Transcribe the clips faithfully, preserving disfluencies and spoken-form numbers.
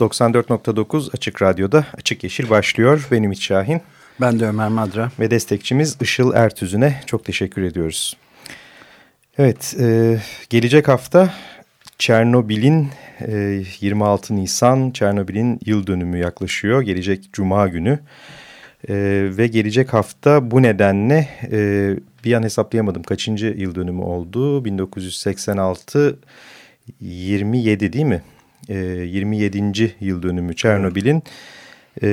doksan dört nokta dokuz Açık Radyo'da Açık Yeşil başlıyor. Ben Ümit Şahin. Ben de Ömer Madra. Ve destekçimiz Işıl Ertüzün'e çok teşekkür ediyoruz. Evet, e, gelecek hafta Çernobil'in e, yirmi altı Nisan, Çernobil'in yıl dönümü yaklaşıyor. Gelecek Cuma günü e, ve gelecek hafta bu nedenle e, bir an hesaplayamadım kaçıncı yıl dönümü oldu. bin dokuz yüz seksen altı yirmi yedi değil mi? yirmi yedinci yıl dönümü Çernobil'in e,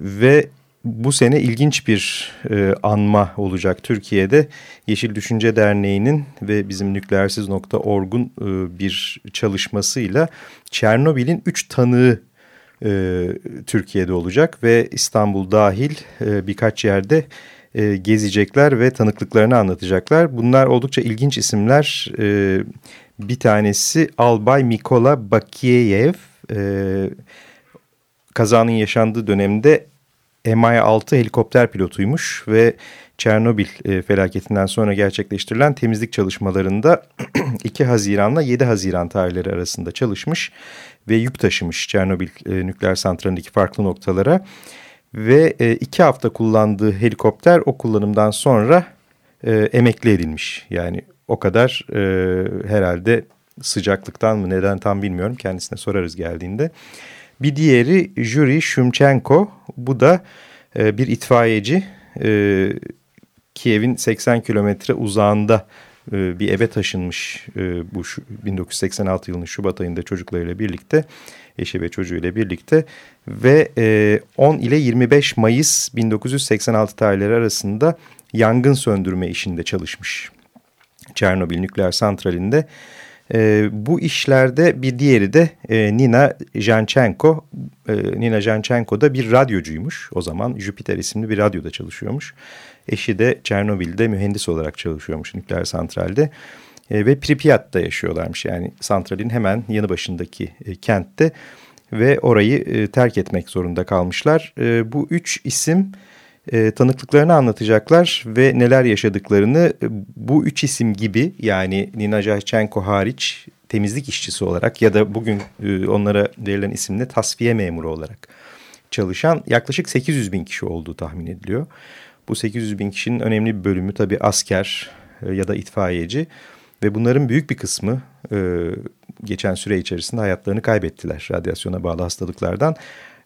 ve bu sene ilginç bir e, anma olacak. Türkiye'de Yeşil Düşünce Derneği'nin ve bizim nükleersiz nokta org'un e, bir çalışmasıyla Çernobil'in üç tanığı e, Türkiye'de olacak ve İstanbul dahil e, birkaç yerde e, gezecekler ve tanıklıklarını anlatacaklar. Bunlar oldukça ilginç isimler. E, Bir tanesi Albay Mikola Bakiyev, ee, kazanın yaşandığı dönemde M I altı helikopter pilotuymuş ve Çernobil e, felaketinden sonra gerçekleştirilen temizlik çalışmalarında iki Haziran'la yedi Haziran tarihleri arasında çalışmış ve yük taşımış Çernobil e, nükleer santralindeki farklı noktalara ve e, iki hafta kullandığı helikopter o kullanımdan sonra e, emekli edilmiş yani. O kadar e, herhalde sıcaklıktan mı neden tam bilmiyorum, kendisine sorarız geldiğinde. Bir diğeri Yuri Shumchenko, bu da e, bir itfaiyeci. E, Kiev'in seksen kilometre uzağında e, bir eve taşınmış e, bu şu, bin dokuz yüz seksen altı yılının Şubat ayında çocuklarıyla birlikte, eşi ve çocuğuyla birlikte ve e, on ile yirmi beş Mayıs bin dokuz yüz seksen altı tarihleri arasında yangın söndürme işinde çalışmış. Çernobil nükleer santralinde. E, bu işlerde bir diğeri de e, Nina Janchenko. E, Nina Janchenko da bir radyocuymuş o zaman. Jüpiter isimli bir radyoda çalışıyormuş. Eşi de Çernobil'de mühendis olarak çalışıyormuş nükleer santralde. E, ve Pripyat'ta yaşıyorlarmış. Yani santralin hemen yanı başındaki e, kentte. Ve orayı e, terk etmek zorunda kalmışlar. E, bu üç isim... E, tanıklıklarını anlatacaklar ve neler yaşadıklarını bu üç isim gibi, yani Nina Janchenko hariç temizlik işçisi olarak ya da bugün e, onlara verilen isimle tasfiye memuru olarak çalışan yaklaşık sekiz yüz bin kişi olduğu tahmin ediliyor. Bu sekiz yüz bin kişinin önemli bir bölümü tabii asker e, ya da itfaiyeci ve bunların büyük bir kısmı e, geçen süre içerisinde hayatlarını kaybettiler radyasyona bağlı hastalıklardan.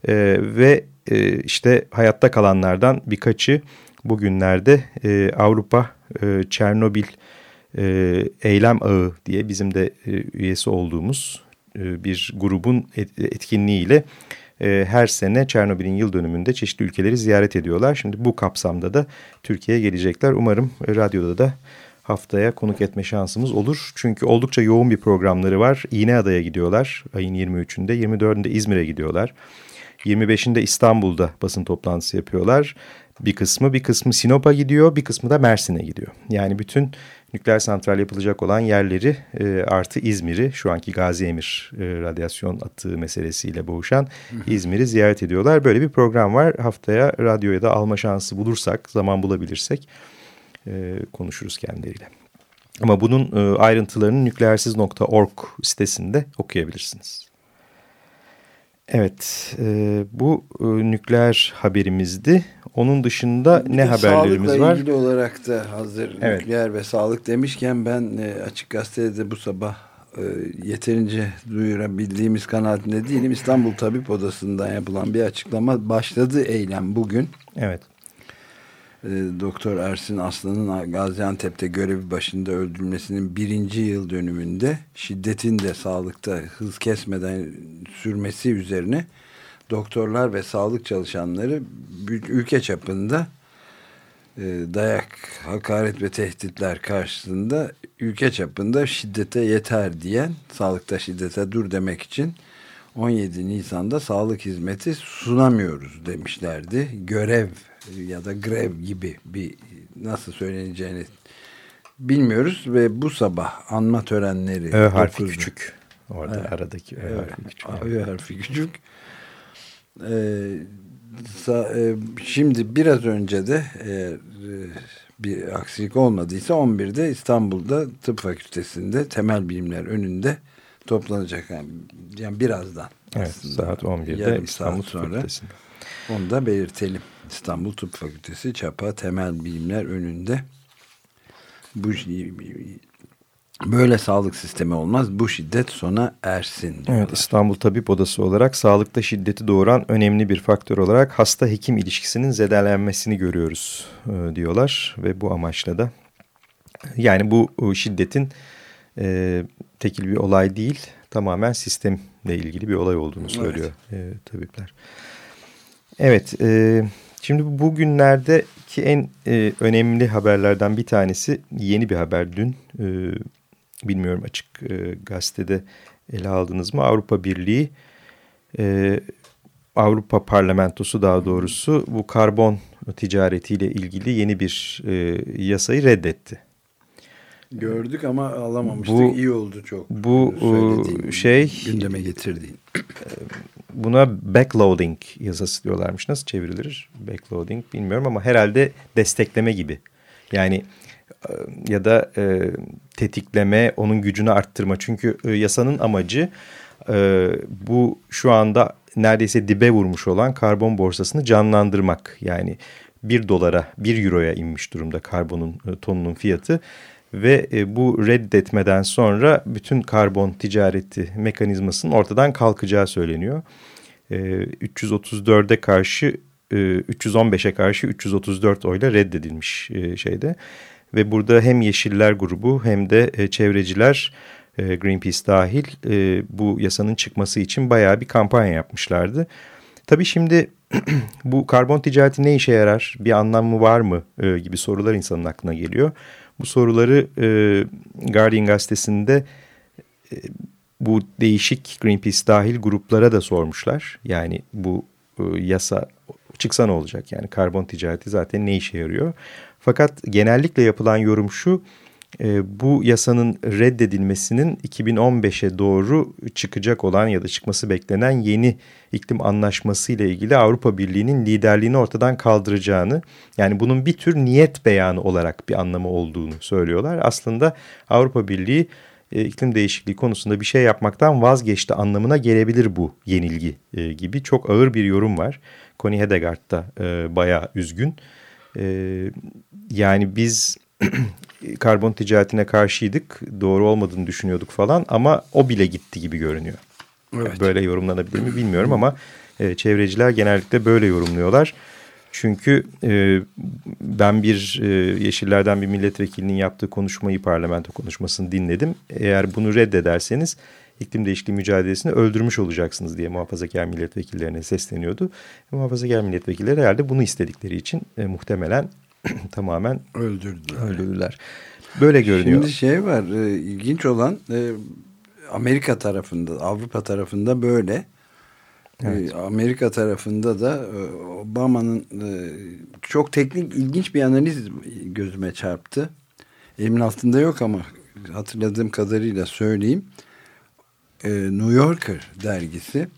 Ee, ve e, işte hayatta kalanlardan birkaçı bugünlerde e, Avrupa e, Çernobil e, Eylem Ağı diye bizim de e, üyesi olduğumuz e, bir grubun et, etkinliğiyle e, her sene Çernobil'in yıl dönümünde çeşitli ülkeleri ziyaret ediyorlar. Şimdi bu kapsamda da Türkiye'ye gelecekler. Umarım e, radyoda da haftaya konuk etme şansımız olur. Çünkü oldukça yoğun bir programları var. İğneada'ya gidiyorlar ayın yirmi üçünde, yirmi dördünde İzmir'e gidiyorlar. yirmi beşinde İstanbul'da basın toplantısı yapıyorlar. Bir kısmı bir kısmı Sinop'a gidiyor, bir kısmı da Mersin'e gidiyor. Yani bütün nükleer santral yapılacak olan yerleri e, artı İzmir'i, şu anki Gaziemir e, radyasyon atığı meselesiyle boğuşan İzmir'i ziyaret ediyorlar. Böyle bir program var. Haftaya radyoya da alma şansı bulursak, zaman bulabilirsek e, konuşuruz kendileriyle. Ama bunun e, ayrıntılarını nükleersiz nokta org sitesinde okuyabilirsiniz. Evet, e, bu e, nükleer haberimizdi. Onun dışında ne haberlerimiz var? Sağlıkla ilgili olarak da hazır evet. Nükleer ve sağlık demişken ben e, Açık Gazete'de bu sabah e, yeterince duyurabildiğimiz kanaatinde değilim. İstanbul Tabip Odası'ndan yapılan bir açıklama, başladı eylem bugün. Evet. E, Doktor Ersin Aslan'ın Gaziantep'te görevi başında öldürülmesinin birinci yıl dönümünde şiddetin de sağlıkta hız kesmeden sürmesi üzerine doktorlar ve sağlık çalışanları ülke çapında e, dayak, hakaret ve tehditler karşısında ülke çapında şiddete yeter diyen, sağlıkta şiddete dur demek için on yedi Nisan'da sağlık hizmeti sunamıyoruz demişlerdi. Görev ya da grev gibi bir nasıl söyleneceğini bilmiyoruz ve bu sabah anma törenleri... Ö harfi dokuzda. Küçük. Orada evet. Aradaki Ö harfi küçük. Ö harfi küçük. Ee, şimdi biraz önce de eğer bir aksilik olmadıysa on birde İstanbul'da Tıp Fakültesi'nde temel bilimler önünde toplanacak. Yani, yani birazdan. Evet, saat on birde İstanbul saat Tıp Fakültesi'nde. Onu da belirtelim. İstanbul Tıp Fakültesi ÇAPA temel bilimler önünde. Bu böyle sağlık sistemi olmaz. Bu şiddet sona ersin diyorlar. Evet, İstanbul Tabip Odası olarak sağlıkta şiddeti doğuran önemli bir faktör olarak hasta hekim ilişkisinin zedelenmesini görüyoruz e, diyorlar ve bu amaçla da yani bu şiddetin e, tekil bir olay değil, tamamen sistemle ilgili bir olay olduğunu söylüyor evet. e, tabipler. Evet. E, şimdi bugünlerdeki en e, önemli haberlerden bir tanesi yeni bir haber. Dün e, bilmiyorum açık e, gazetede ele aldınız mı? Avrupa Birliği, e, Avrupa Parlamentosu daha doğrusu bu karbon ticaretiyle ilgili yeni bir e, yasayı reddetti. Gördük ama alamamıştık. Bu, İyi oldu çok. Bu söylediğin, şey gündeme getirdiğin. E, Buna backloading yasası diyorlarmış. Nasıl çevrilir? Backloading bilmiyorum ama herhalde destekleme gibi. Yani ya da e, tetikleme, onun gücünü arttırma. Çünkü e, yasanın amacı e, bu şu anda neredeyse dibe vurmuş olan karbon borsasını canlandırmak. Yani bir dolara, bir euroya inmiş durumda karbonun e, tonunun fiyatı. Ve bu reddetmeden sonra bütün karbon ticareti mekanizmasının ortadan kalkacağı söyleniyor. üç yüz otuz dörde karşı, üç yüz on beşe karşı üç yüz otuz dört oyla reddedilmiş şeyde. Ve burada hem Yeşiller grubu hem de çevreciler, Greenpeace dahil, bu yasanın çıkması için bayağı bir kampanya yapmışlardı. Tabii şimdi bu karbon ticareti ne işe yarar, bir anlamı var mı gibi sorular insanın aklına geliyor. Bu soruları e, Guardian gazetesinde e, bu değişik Greenpeace dahil gruplara da sormuşlar. Yani bu e, yasa çıksa ne olacak? Yani karbon ticareti zaten ne işe yarıyor? Fakat genellikle yapılan yorum şu, e, bu yasanın reddedilmesinin iki bin on beşe doğru çıkacak olan ya da çıkması beklenen yeni iklim anlaşması ile ilgili Avrupa Birliği'nin liderliğini ortadan kaldıracağını, yani bunun bir tür niyet beyanı olarak bir anlamı olduğunu söylüyorlar. Aslında Avrupa Birliği e, iklim değişikliği konusunda bir şey yapmaktan vazgeçti anlamına gelebilir bu yenilgi e, gibi çok ağır bir yorum var. Connie Hedegaard da e, bayağı üzgün. E, yani biz karbon ticaretine karşıydık, doğru olmadığını düşünüyorduk falan ama o bile gitti gibi görünüyor. Evet. Böyle yorumlanabilir mi bilmiyorum ama e, çevreciler genellikle böyle yorumluyorlar. Çünkü e, ben bir e, Yeşiller'den bir milletvekilinin yaptığı konuşmayı, parlamento konuşmasını dinledim. Eğer bunu reddederseniz iklim değişikliği mücadelesini öldürmüş olacaksınız diye muhafazakar milletvekillerine sesleniyordu. E, muhafazakar milletvekilleri herhalde bunu istedikleri için e, muhtemelen tamamen öldürdüler. öldürdüler. Böyle görünüyor. Şimdi şey var, e, ilginç olan... E, Amerika tarafında, Avrupa tarafında böyle. Evet. Amerika tarafında da Obama'nın çok teknik, ilginç bir analiz gözüme çarptı. Elimin altında yok ama hatırladığım kadarıyla söyleyeyim. New Yorker dergisi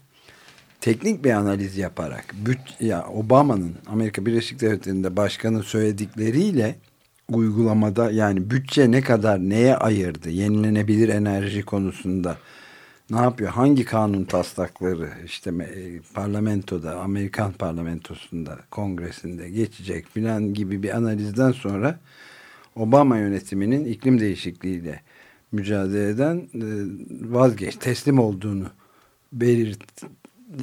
teknik bir analiz yaparak ya Obama'nın Amerika Birleşik Devletleri'nde başkanın söyledikleriyle uygulamada yani bütçe ne kadar neye ayırdı? Yenilenebilir enerji konusunda ne yapıyor? Hangi kanun taslakları işte parlamentoda, Amerikan parlamentosunda, kongresinde geçecek filan gibi bir analizden sonra Obama yönetiminin iklim değişikliğiyle mücadeleden vazgeç, teslim olduğunu belirt,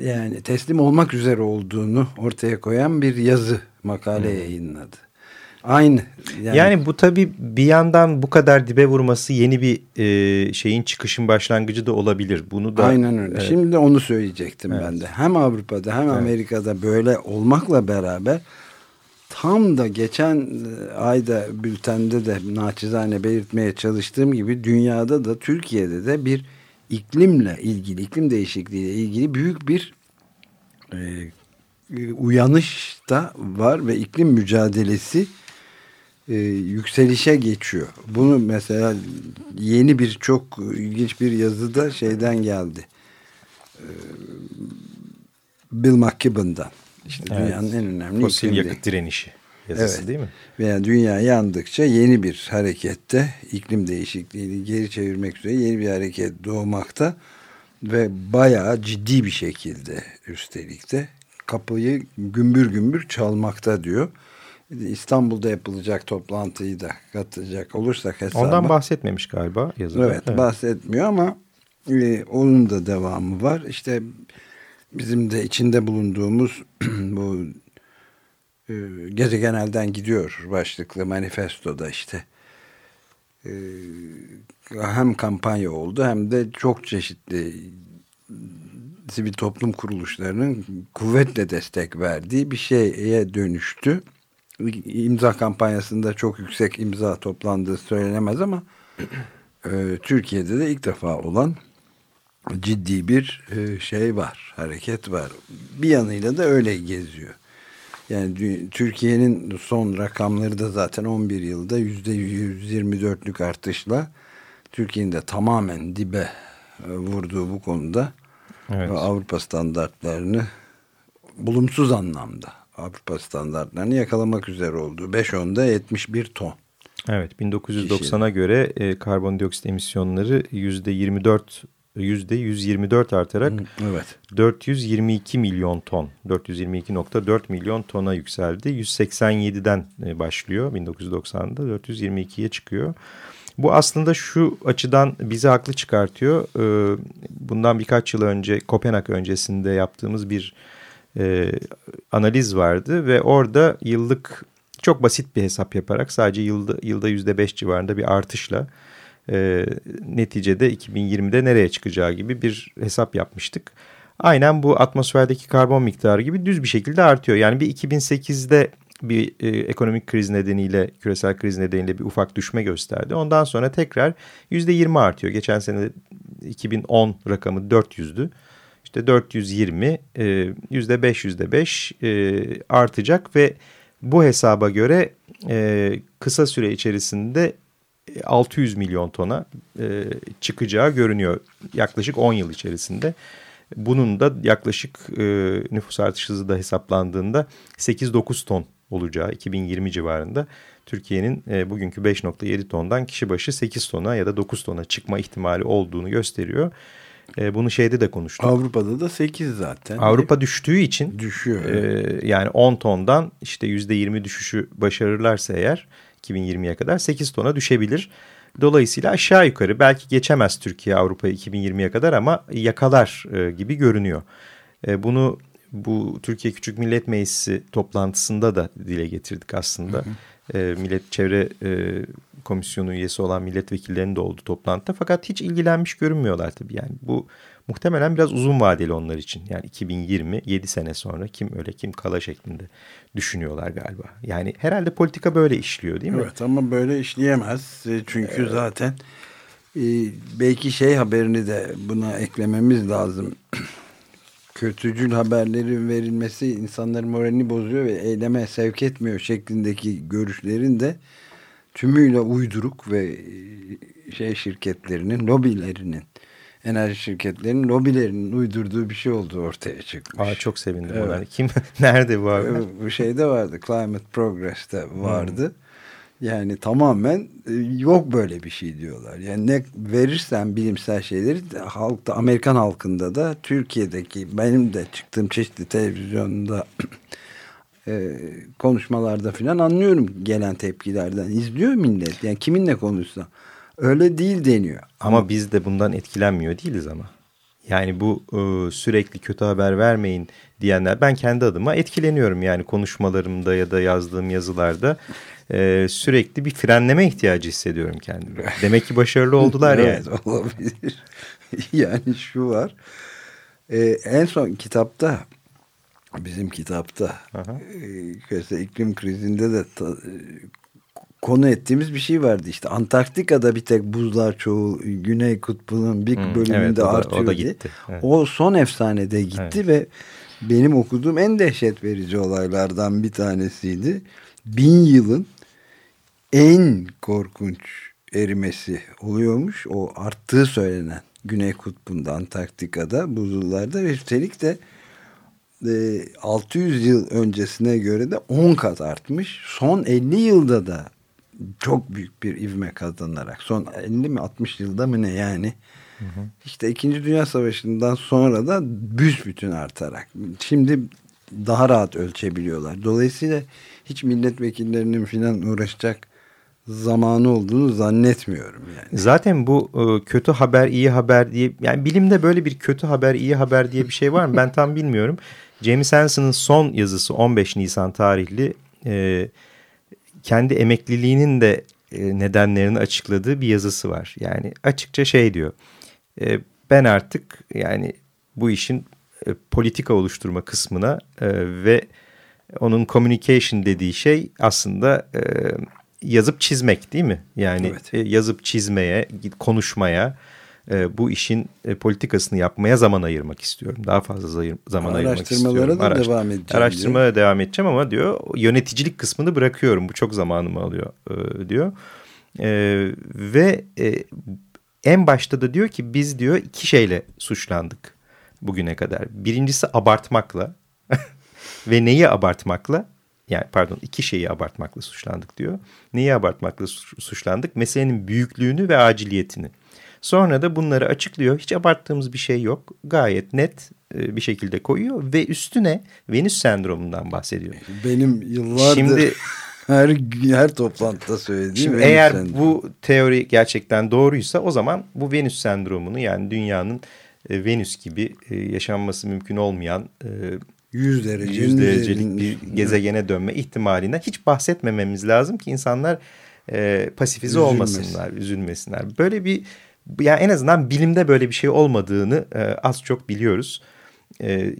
yani teslim olmak üzere olduğunu ortaya koyan bir yazı, makale yayınladı. Aynı. Yani, yani bu tabii bir yandan bu kadar dibe vurması yeni bir e, şeyin çıkışın başlangıcı da olabilir. Bunu da aynen öyle. Evet. Şimdi onu söyleyecektim evet. Ben de. Hem Avrupa'da hem evet. Amerika'da böyle olmakla beraber tam da geçen ayda bültende de naçizane belirtmeye çalıştığım gibi dünyada da Türkiye'de de bir iklimle ilgili, iklim değişikliğiyle ilgili büyük bir e, uyanış da var ve iklim mücadelesi e, yükselişe geçiyor. Bunu mesela yeni bir, çok ilginç bir yazıda şeyden geldi. E, Bill McKibben'dan. İşte evet. Dünyanın en önemli fosil iklim yakıt direnişi yazısı, evet. Değil mi? Veya dünya yandıkça yeni bir harekette, iklim değişikliğini geri çevirmek üzere yeni bir hareket doğmakta ve bayağı ciddi bir şekilde, üstelik de kapıyı gümbür gümbür çalmakta diyor. İstanbul'da yapılacak toplantıyı da katılacak olursak hesaba. Ondan bahsetmemiş galiba yazıda. Evet, evet. Bahsetmiyor ama e, onun da devamı var. İşte bizim de içinde bulunduğumuz bu e, gezegen elden gidiyor başlıklı manifestoda işte e, hem kampanya oldu hem de çok çeşitli sivil toplum kuruluşlarının kuvvetle destek verdiği bir şeye dönüştü. İmza kampanyasında çok yüksek imza toplandığı söylenemez ama e, Türkiye'de de ilk defa olan ciddi bir şey var, hareket var. Bir yanıyla da öyle geziyor. Yani Türkiye'nin son rakamları da zaten on bir yılda yüzde yüz yirmi dörtlük artışla Türkiye'nin de tamamen dibe vurduğu bu konuda, evet. Avrupa standartlarını bulumsuz anlamda Avrupa standartlarını yakalamak üzere olduğu beş onda yetmiş bir ton. Evet, bin dokuz yüz doksana göre e, karbondioksit emisyonları yüzde yirmi dört yüzde yüz yirmi dört artarak, evet. dört yüz yirmi iki milyon ton, dört yüz yirmi iki nokta dört milyon tona yükseldi. yüz seksen yediden başlıyor bin dokuz yüz doksanda, dört yüz yirmi ikiye çıkıyor. Bu aslında şu açıdan bizi haklı çıkartıyor. Bundan birkaç yıl önce Kopenhag öncesinde yaptığımız bir analiz vardı ve orada yıllık çok basit bir hesap yaparak sadece yılda, yılda yüzde beş civarında bir artışla E, neticede iki bin yirmide nereye çıkacağı gibi bir hesap yapmıştık. Aynen bu atmosferdeki karbon miktarı gibi düz bir şekilde artıyor. Yani bir iki bin sekizde bir e, ekonomik kriz nedeniyle, küresel kriz nedeniyle bir ufak düşme gösterdi. Ondan sonra tekrar yüzde yirmi artıyor. Geçen sene iki bin on rakamı dört yüzdü. İşte dört yüz yirmi, e, yüzde beş, yüzde beş e, artacak ve bu hesaba göre e, kısa süre içerisinde altı yüz milyon tona e, çıkacağı görünüyor yaklaşık on yıl içerisinde. Bunun da yaklaşık e, nüfus artış hızı da hesaplandığında sekiz dokuz ton olacağı iki bin yirmi civarında. Türkiye'nin e, bugünkü beş nokta yedi tondan kişi başı sekiz tona ya da dokuz tona çıkma ihtimali olduğunu gösteriyor. E, bunu şeyde de konuştuk. Avrupa'da da sekiz zaten. Avrupa düştüğü için düşüyor. E, yani on tondan işte yüzde yirmi düşüşü başarırlarsa eğer iki bin yirmiye kadar sekiz tona düşebilir. Dolayısıyla aşağı yukarı belki geçemez Türkiye Avrupa'yı iki bin yirmiye kadar ama yakalar gibi görünüyor. Bunu bu Türkiye Küçük Millet Meclisi toplantısında da dile getirdik aslında. Hı hı. Millet Çevre Komisyonu üyesi olan milletvekillerinin de olduğu toplantıda, fakat hiç ilgilenmiş görünmüyorlar tabii. Yani bu muhtemelen biraz uzun vadeli onlar için. Yani iki bin yirmi, yedi sene sonra kim öyle kim kala şeklinde düşünüyorlar galiba. Yani herhalde politika böyle işliyor, değil mi? Evet, ama böyle işleyemez. Çünkü evet. Zaten e, belki şey haberini de buna eklememiz lazım. Kötücül haberlerin verilmesi insanların moralini bozuyor ve eyleme sevk etmiyor şeklindeki görüşlerin de tümüyle uyduruk ve şey şirketlerinin, lobilerinin, enerji şirketlerinin lobilerinin uydurduğu bir şey olduğu ortaya çıkmış. Aa, çok sevindim. Evet. Ona. Kim, nerede bu haber? Bu şeyde vardı. Climate Progress'te vardı. Hmm. Yani tamamen yok böyle bir şey diyorlar. Yani ne verirsen bilimsel şeyleri de, halkta, Amerikan halkında da, Türkiye'deki benim de çıktığım çeşitli televizyonda e, konuşmalarda filan anlıyorum gelen tepkilerden. İzliyor millet. Yani kiminle konuşsam. Öyle değil deniyor. Ama, ama biz de bundan etkilenmiyor değiliz ama. Yani bu e, sürekli kötü haber vermeyin diyenler, ben kendi adıma etkileniyorum. Yani konuşmalarımda ya da yazdığım yazılarda e, sürekli bir frenleme ihtiyacı hissediyorum kendimi. Demek ki başarılı oldular yani. Evet, olabilir. Yani şu var. E, en son kitapta, bizim kitapta, e, iklim krizinde de ta, konu ettiğimiz bir şey vardı işte. Antarktika'da bir tek buzlar çoğu Güney Kutbu'nun bir hmm, bölümünde evet, o da, artıyor o da gitti. Evet. O son efsanede gitti evet. Ve benim okuduğum en dehşet verici olaylardan bir tanesiydi. Bin yılın en korkunç erimesi oluyormuş. O arttığı söylenen Güney Kutbu'nda, Antarktika'da, buzullarda ve üstelik de altı yüz yıl öncesine göre de on kat artmış. Son elli yılda da çok büyük bir ivme kazanarak, son elli mi altmış yılda mı ne yani, hı hı. İşte İkinci Dünya Savaşı'ndan sonra da büsbütün artarak şimdi daha rahat ölçebiliyorlar. Dolayısıyla hiç milletvekillerinin falan uğraşacak zamanı olduğunu zannetmiyorum yani. Zaten bu kötü haber iyi haber diye, yani bilimde böyle bir kötü haber iyi haber diye bir şey var mı ben tam bilmiyorum. James Hansen'ın son yazısı on beş Nisan tarihli, kendi emekliliğinin de nedenlerini açıkladığı bir yazısı var. Yani açıkça şey diyor, ben artık yani bu işin politika oluşturma kısmına ve onun communication dediği şey aslında yazıp çizmek değil mi? Yani evet. Yazıp çizmeye, konuşmaya, bu işin politikasını yapmaya zaman ayırmak istiyorum. Daha fazla zaman ayırmak istiyorum. Araştırmalara da Araştır- devam edeceğim. Araştırmaya diyor. devam edeceğim ama diyor yöneticilik kısmını bırakıyorum. Bu çok zamanımı alıyor diyor. Ve en başta da diyor ki biz diyor iki şeyle suçlandık bugüne kadar. Birincisi abartmakla ve neyi abartmakla? Yani pardon iki şeyi abartmakla suçlandık diyor. Neyi abartmakla suçlandık? Meselenin büyüklüğünü ve aciliyetini. Sonra da bunları açıklıyor. Hiç abarttığımız bir şey yok. Gayet net bir şekilde koyuyor. Ve üstüne Venüs sendromundan bahsediyor. Benim yıllardır Şimdi, her, her toplantıda söylediğim Venüs eğer sendromu. Bu teori gerçekten doğruysa o zaman bu Venüs sendromunu, yani dünyanın Venüs gibi yaşanması mümkün olmayan yüz derece, yüz derecelik bir gezegene dönme ihtimalinden hiç bahsetmememiz lazım ki insanlar e, pasifize Üzülmesin. olmasınlar, üzülmesinler. Böyle bir, yani en azından bilimde böyle bir şey olmadığını e, az çok biliyoruz. E,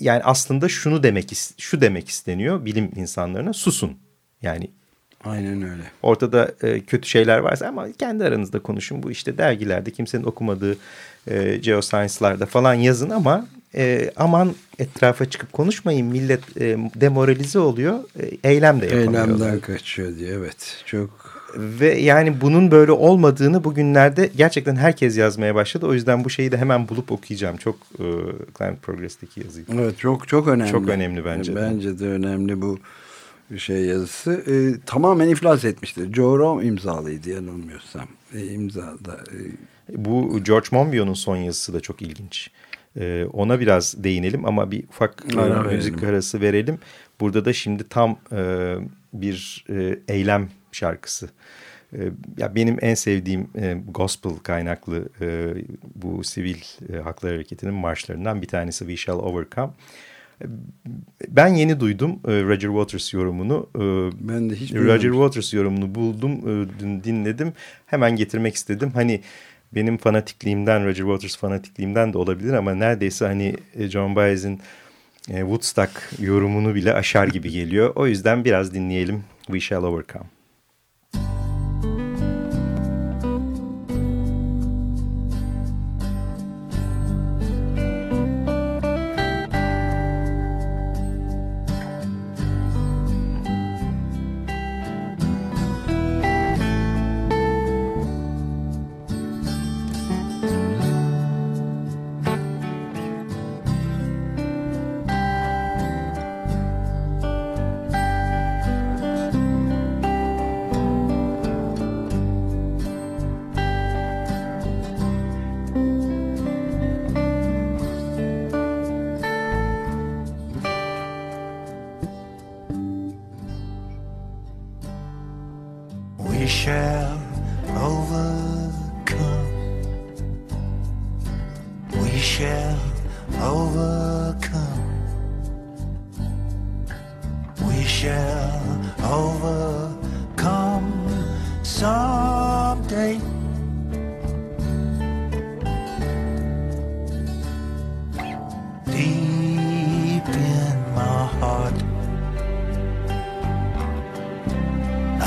yani aslında şunu demek şu demek isteniyor bilim insanlarına: susun. Yani aynen öyle. Ortada e, kötü şeyler varsa ama kendi aranızda konuşun. Bu işte dergilerde kimsenin okumadığı e, geoscience'larda falan yazın ama E, aman etrafa çıkıp konuşmayın, millet e, demoralize oluyor, e, eylem de yapamıyor. Eylemden kaçıyor diye, evet, çok. Ve yani bunun böyle olmadığını bugünlerde gerçekten herkes yazmaya başladı. O yüzden bu şeyi de hemen bulup okuyacağım. Çok e, Climate Progress'teki yazıydı. Evet, çok çok önemli. Çok önemli bence. Yani, bence de önemli bu şey yazısı. E, tamamen iflas etmişti. Joe Rome imzalıydı yanılmıyorsam. E, imzada. E, bu George Monbiot'un son yazısı da çok ilginç. Ona biraz değinelim ama bir ufak ara, müzik arası verelim. Burada da şimdi tam e, bir e, eylem şarkısı. E, ya benim en sevdiğim e, gospel kaynaklı e, bu sivil e, haklar hareketinin marşlarından bir tanesi We Shall Overcome. Ben yeni duydum Roger Waters yorumunu. Ben de hiç Roger duymadım. Waters yorumunu buldum, dün dinledim. Hemen getirmek istedim. Hani benim fanatikliğimden, Roger Waters fanatikliğimden de olabilir ama neredeyse hani John Baez'in Woodstock yorumunu bile aşar gibi geliyor. O yüzden biraz dinleyelim. We Shall Overcome.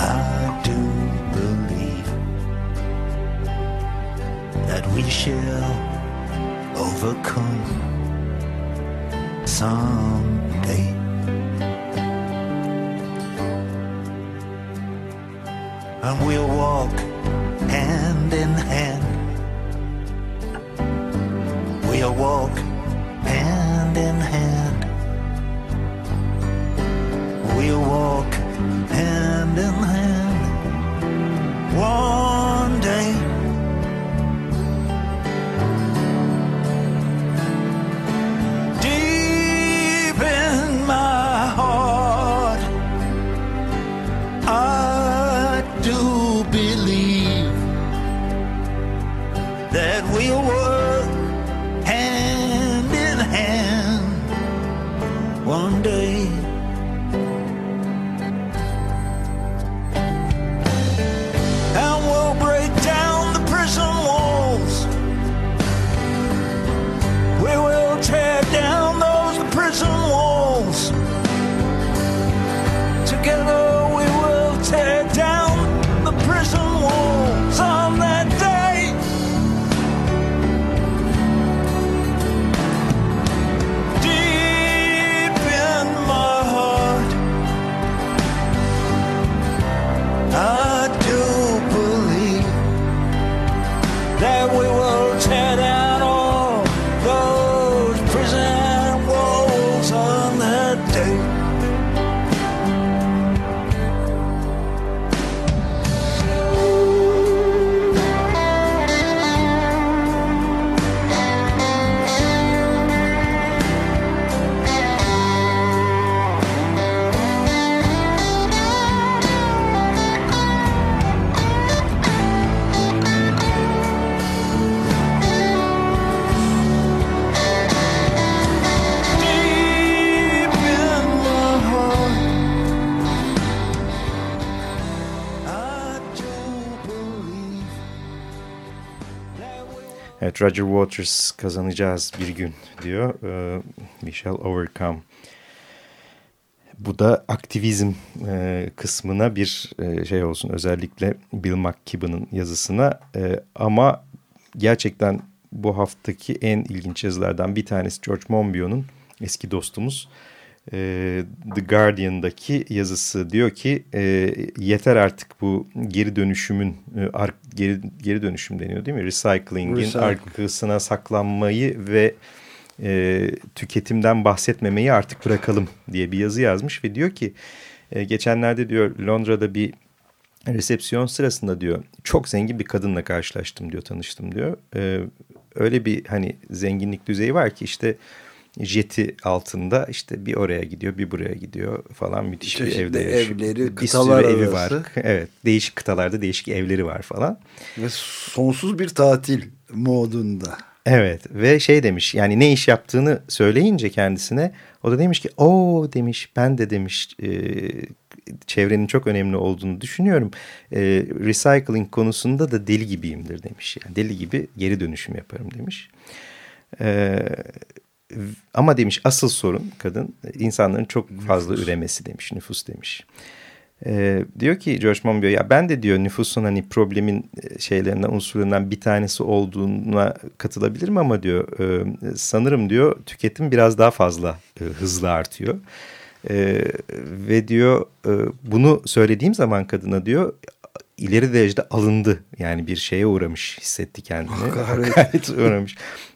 I do that we shall overcome someday. And we'll walk hand in hand. We'll walk hand in hand. We'll walk hand in hand. One day. Deep in my heart, I do believe that we'll work hand in hand one day. Evet, Roger Waters kazanacağız bir gün diyor. We shall overcome. Bu da aktivizm kısmına bir şey olsun. Özellikle Bill McKibben'ın yazısına. Ama gerçekten bu haftaki en ilginç yazılardan bir tanesi George Monbiot'un, eski dostumuz. The Guardian'daki yazısı diyor ki e, yeter artık bu geri dönüşümün ar, geri, geri dönüşüm deniyor değil mi? Recycling'in Recycling. arkasına saklanmayı ve e, tüketimden bahsetmemeyi artık bırakalım diye bir yazı yazmış ve diyor ki e, geçenlerde diyor Londra'da bir resepsiyon sırasında diyor çok zengin bir kadınla karşılaştım diyor, tanıştım diyor. E, öyle bir hani zenginlik düzeyi var ki işte jeti altında işte bir oraya gidiyor bir buraya gidiyor falan, müthiş çeşitli bir evde yaşıyor. Evleri, bir sürü arası. Evi var. Evet, değişik kıtalarda değişik evleri var falan. Ve sonsuz bir tatil modunda. Evet ve şey demiş, yani ne iş yaptığını söyleyince kendisine o da demiş ki o demiş ben de demiş e, çevrenin çok önemli olduğunu düşünüyorum. E, recycling konusunda da deli gibiyimdir demiş. Yani deli gibi geri dönüşüm yaparım demiş. Evet. Ama demiş asıl sorun kadın insanların çok fazla nüfus. üremesi demiş, nüfus demiş. Ee, diyor ki George Monbiot, ya ben de diyor nüfusun hani problemin şeylerinden, unsurlarından bir tanesi olduğuna katılabilirim ama diyor e, sanırım diyor tüketim biraz daha fazla e, hızlı artıyor. E, ve diyor e, bunu söylediğim zaman kadına diyor ileri derecede alındı, yani bir şeye uğramış hissetti kendini. Hakaret, hakaret uğramış.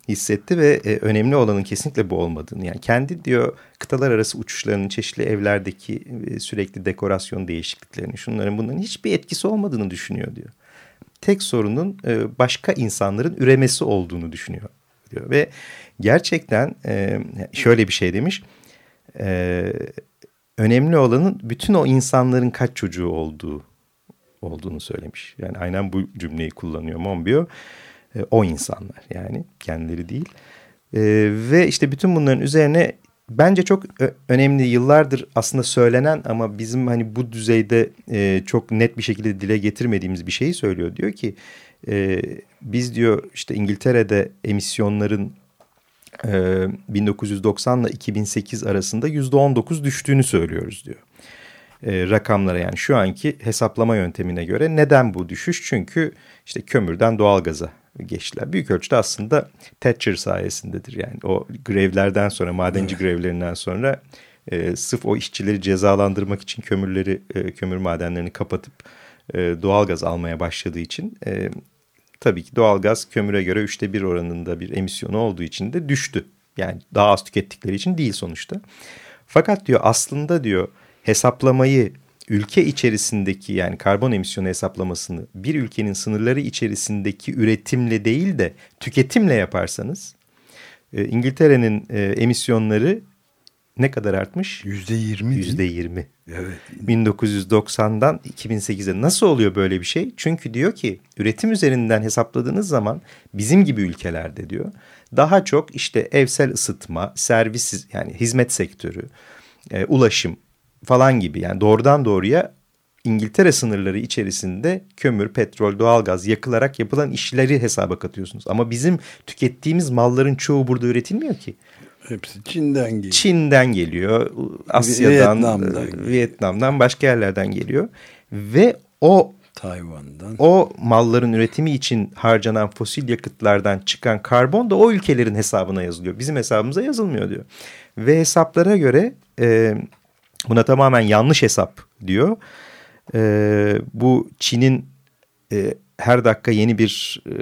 hissetti ve e, önemli olanın kesinlikle bu olmadığını, yani kendi diyor kıtalar arası uçuşlarının, çeşitli evlerdeki e, sürekli dekorasyon değişikliklerinin, şunların bunların hiçbir etkisi olmadığını düşünüyor diyor. Tek sorunun e, başka insanların üremesi olduğunu düşünüyor diyor ve gerçekten e, şöyle bir şey demiş. E, önemli olanın bütün o insanların kaç çocuğu olduğu olduğunu söylemiş. Yani aynen bu cümleyi kullanıyor Monbiot. O insanlar yani kendileri değil. Ee, ve işte bütün bunların üzerine bence çok önemli, yıllardır aslında söylenen ama bizim hani bu düzeyde e, çok net bir şekilde dile getirmediğimiz bir şeyi söylüyor. Diyor ki e, biz diyor işte İngiltere'de emisyonların e, bin dokuz yüz doksan ile iki bin sekiz arasında yüzde on dokuz düştüğünü söylüyoruz diyor. E, rakamlara, yani şu anki hesaplama yöntemine göre. Neden bu düşüş? Çünkü işte kömürden doğalgaza geçtiler. Büyük ölçüde aslında Thatcher sayesindedir. Yani o grevlerden sonra, madenci grevlerinden sonra e, sırf o işçileri cezalandırmak için kömürleri, e, kömür madenlerini kapatıp e, doğalgaz almaya başladığı için e, tabii ki doğalgaz kömüre göre üçte bir oranında bir emisyonu olduğu için de düştü. Yani daha az tükettikleri için değil sonuçta. Fakat diyor aslında diyor hesaplamayı ülke içerisindeki yani karbon emisyonu hesaplamasını bir ülkenin sınırları içerisindeki üretimle değil de tüketimle yaparsanız İngiltere'nin emisyonları ne kadar artmış? yüzde yirmi. yüzde yirmi. Evet. bin dokuz yüz doksandan iki bin sekize nasıl oluyor böyle bir şey? Çünkü diyor ki üretim üzerinden hesapladığınız zaman bizim gibi ülkelerde diyor daha çok işte evsel ısıtma, servis yani hizmet sektörü, e, ulaşım falan gibi yani doğrudan doğruya İngiltere sınırları içerisinde kömür, petrol, doğalgaz yakılarak yapılan işleri hesaba katıyorsunuz. Ama bizim tükettiğimiz malların çoğu burada üretilmiyor ki. Hepsi Çin'den geliyor. Çin'den geliyor. Asya'dan, Vietnam'dan, geliyor. Vietnam'dan başka yerlerden geliyor. Ve o Tayvan'dan. O malların üretimi için harcanan fosil yakıtlardan çıkan karbon da o ülkelerin hesabına yazılıyor. Bizim hesabımıza yazılmıyor diyor. Ve hesaplara göre e, buna tamamen yanlış hesap diyor. E, bu Çin'in e, her dakika yeni bir e,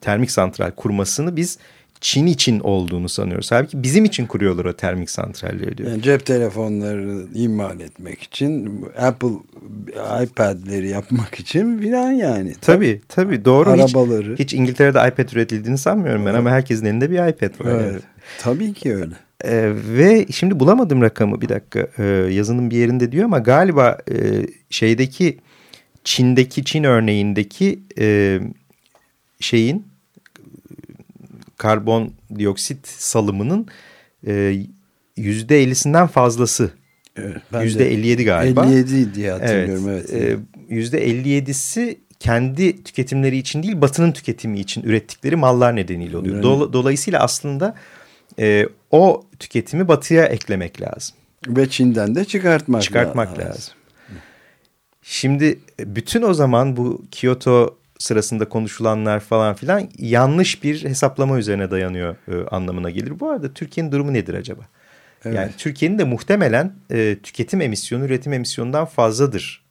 termik santral kurmasını biz Çin için olduğunu sanıyoruz. Halbuki bizim için kuruyorlar o termik santralleri diyor. Yani cep telefonlarını imal etmek için, Apple iPad'leri yapmak için filan yani. Tabii tabii doğru. Arabaları. Hiç, hiç İngiltere'de iPad üretildiğini sanmıyorum ben evet. Ama herkesin elinde bir iPad var. Evet. Yani. Tabii ki öyle. Ee, ve şimdi bulamadım rakamı bir dakika ee, yazının bir yerinde diyor ama galiba e, şeydeki Çin'deki Çin örneğindeki e, şeyin karbon dioksit salımının yüzde elli'sinden fazlası. Yüzde elli yedi galiba. Elli yedi diye hatırlıyorum. Evet. Yüzde elli yedisi kendi tüketimleri için değil, Batı'nın tüketimi için ürettikleri mallar nedeniyle oluyor. Evet. Dol- dolayısıyla aslında e, o tüketimi Batı'ya eklemek lazım. Ve Çin'den de çıkartmak, çıkartmak lazım. lazım. Şimdi bütün o zaman bu Kyoto sırasında konuşulanlar falan filan yanlış bir hesaplama üzerine dayanıyor e, anlamına gelir. Bu arada Türkiye'nin durumu nedir acaba? Evet. Yani Türkiye'nin de muhtemelen e, tüketim emisyonu üretim emisyonundan fazladır.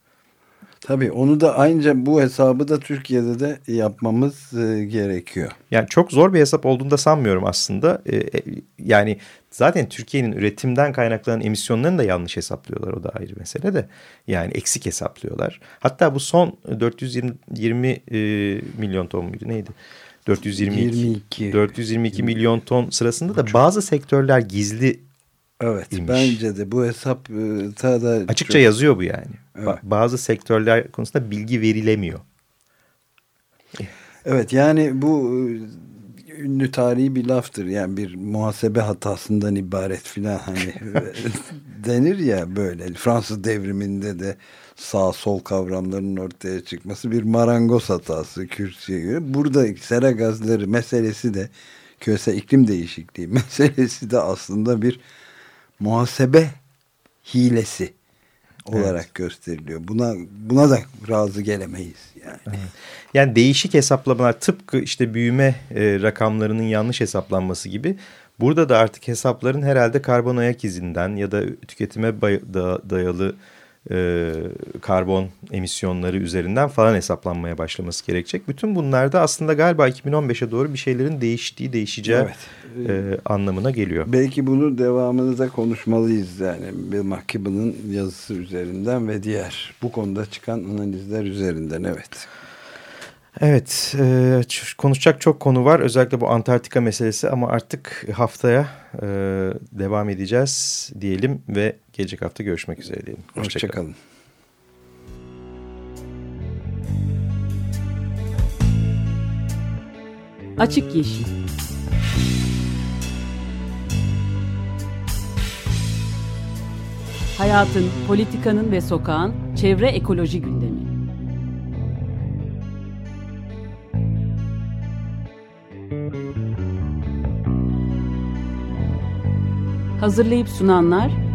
Tabii onu da ancak bu hesabı da Türkiye'de de yapmamız e, gerekiyor. Yani çok zor bir hesap olduğunu da sanmıyorum aslında. E, e, yani zaten Türkiye'nin üretimden kaynaklanan emisyonlarını da yanlış hesaplıyorlar. O da ayrı mesele de. Yani eksik hesaplıyorlar. Hatta bu son dört yüz yirmi e, milyon ton muydu neydi? dört yüz yirmi iki. dört yüz yirmi iki milyon ton sırasında da bazı sektörler gizli. Evet İmiş. Bence de bu hesap da açıkça çok... yazıyor bu yani. Evet. Bazı sektörler konusunda bilgi verilemiyor. Evet yani bu ünlü tarihi bir laftır. Yani bir muhasebe hatasından ibaret filan hani denir ya böyle. Fransız devriminde de sağ sol kavramlarının ortaya çıkması bir marangoz hatası kürsüye göre. Burada sera gazları meselesi de küresel iklim değişikliği meselesi de aslında bir muhasebe hilesi olarak evet. gösteriliyor. Buna buna da razı gelemeyiz yani. Evet. Yani değişik hesaplamalar tıpkı işte büyüme e, rakamlarının yanlış hesaplanması gibi. Burada da artık hesapların herhalde karbon ayak izinden ya da tüketime dayalı e, karbon emisyonları üzerinden falan hesaplanmaya başlaması gerekecek. Bütün bunlarda aslında galiba iki bin on beşe doğru bir şeylerin değiştiği, değişeceği evet. e, anlamına geliyor. Belki bunun devamını da konuşmalıyız yani Bill McKibben'ın yazısı üzerinden ve diğer bu konuda çıkan analizler üzerinden evet. Evet, e, konuşacak çok konu var. Özellikle bu Antarktika meselesi ama artık haftaya e, devam edeceğiz diyelim ve gelecek hafta görüşmek üzere diyelim. Hoşçakalın. Açık Yeşil. Hayatın, politikanın ve sokağın çevre ekoloji gündemi. Hazırlayıp sunanlar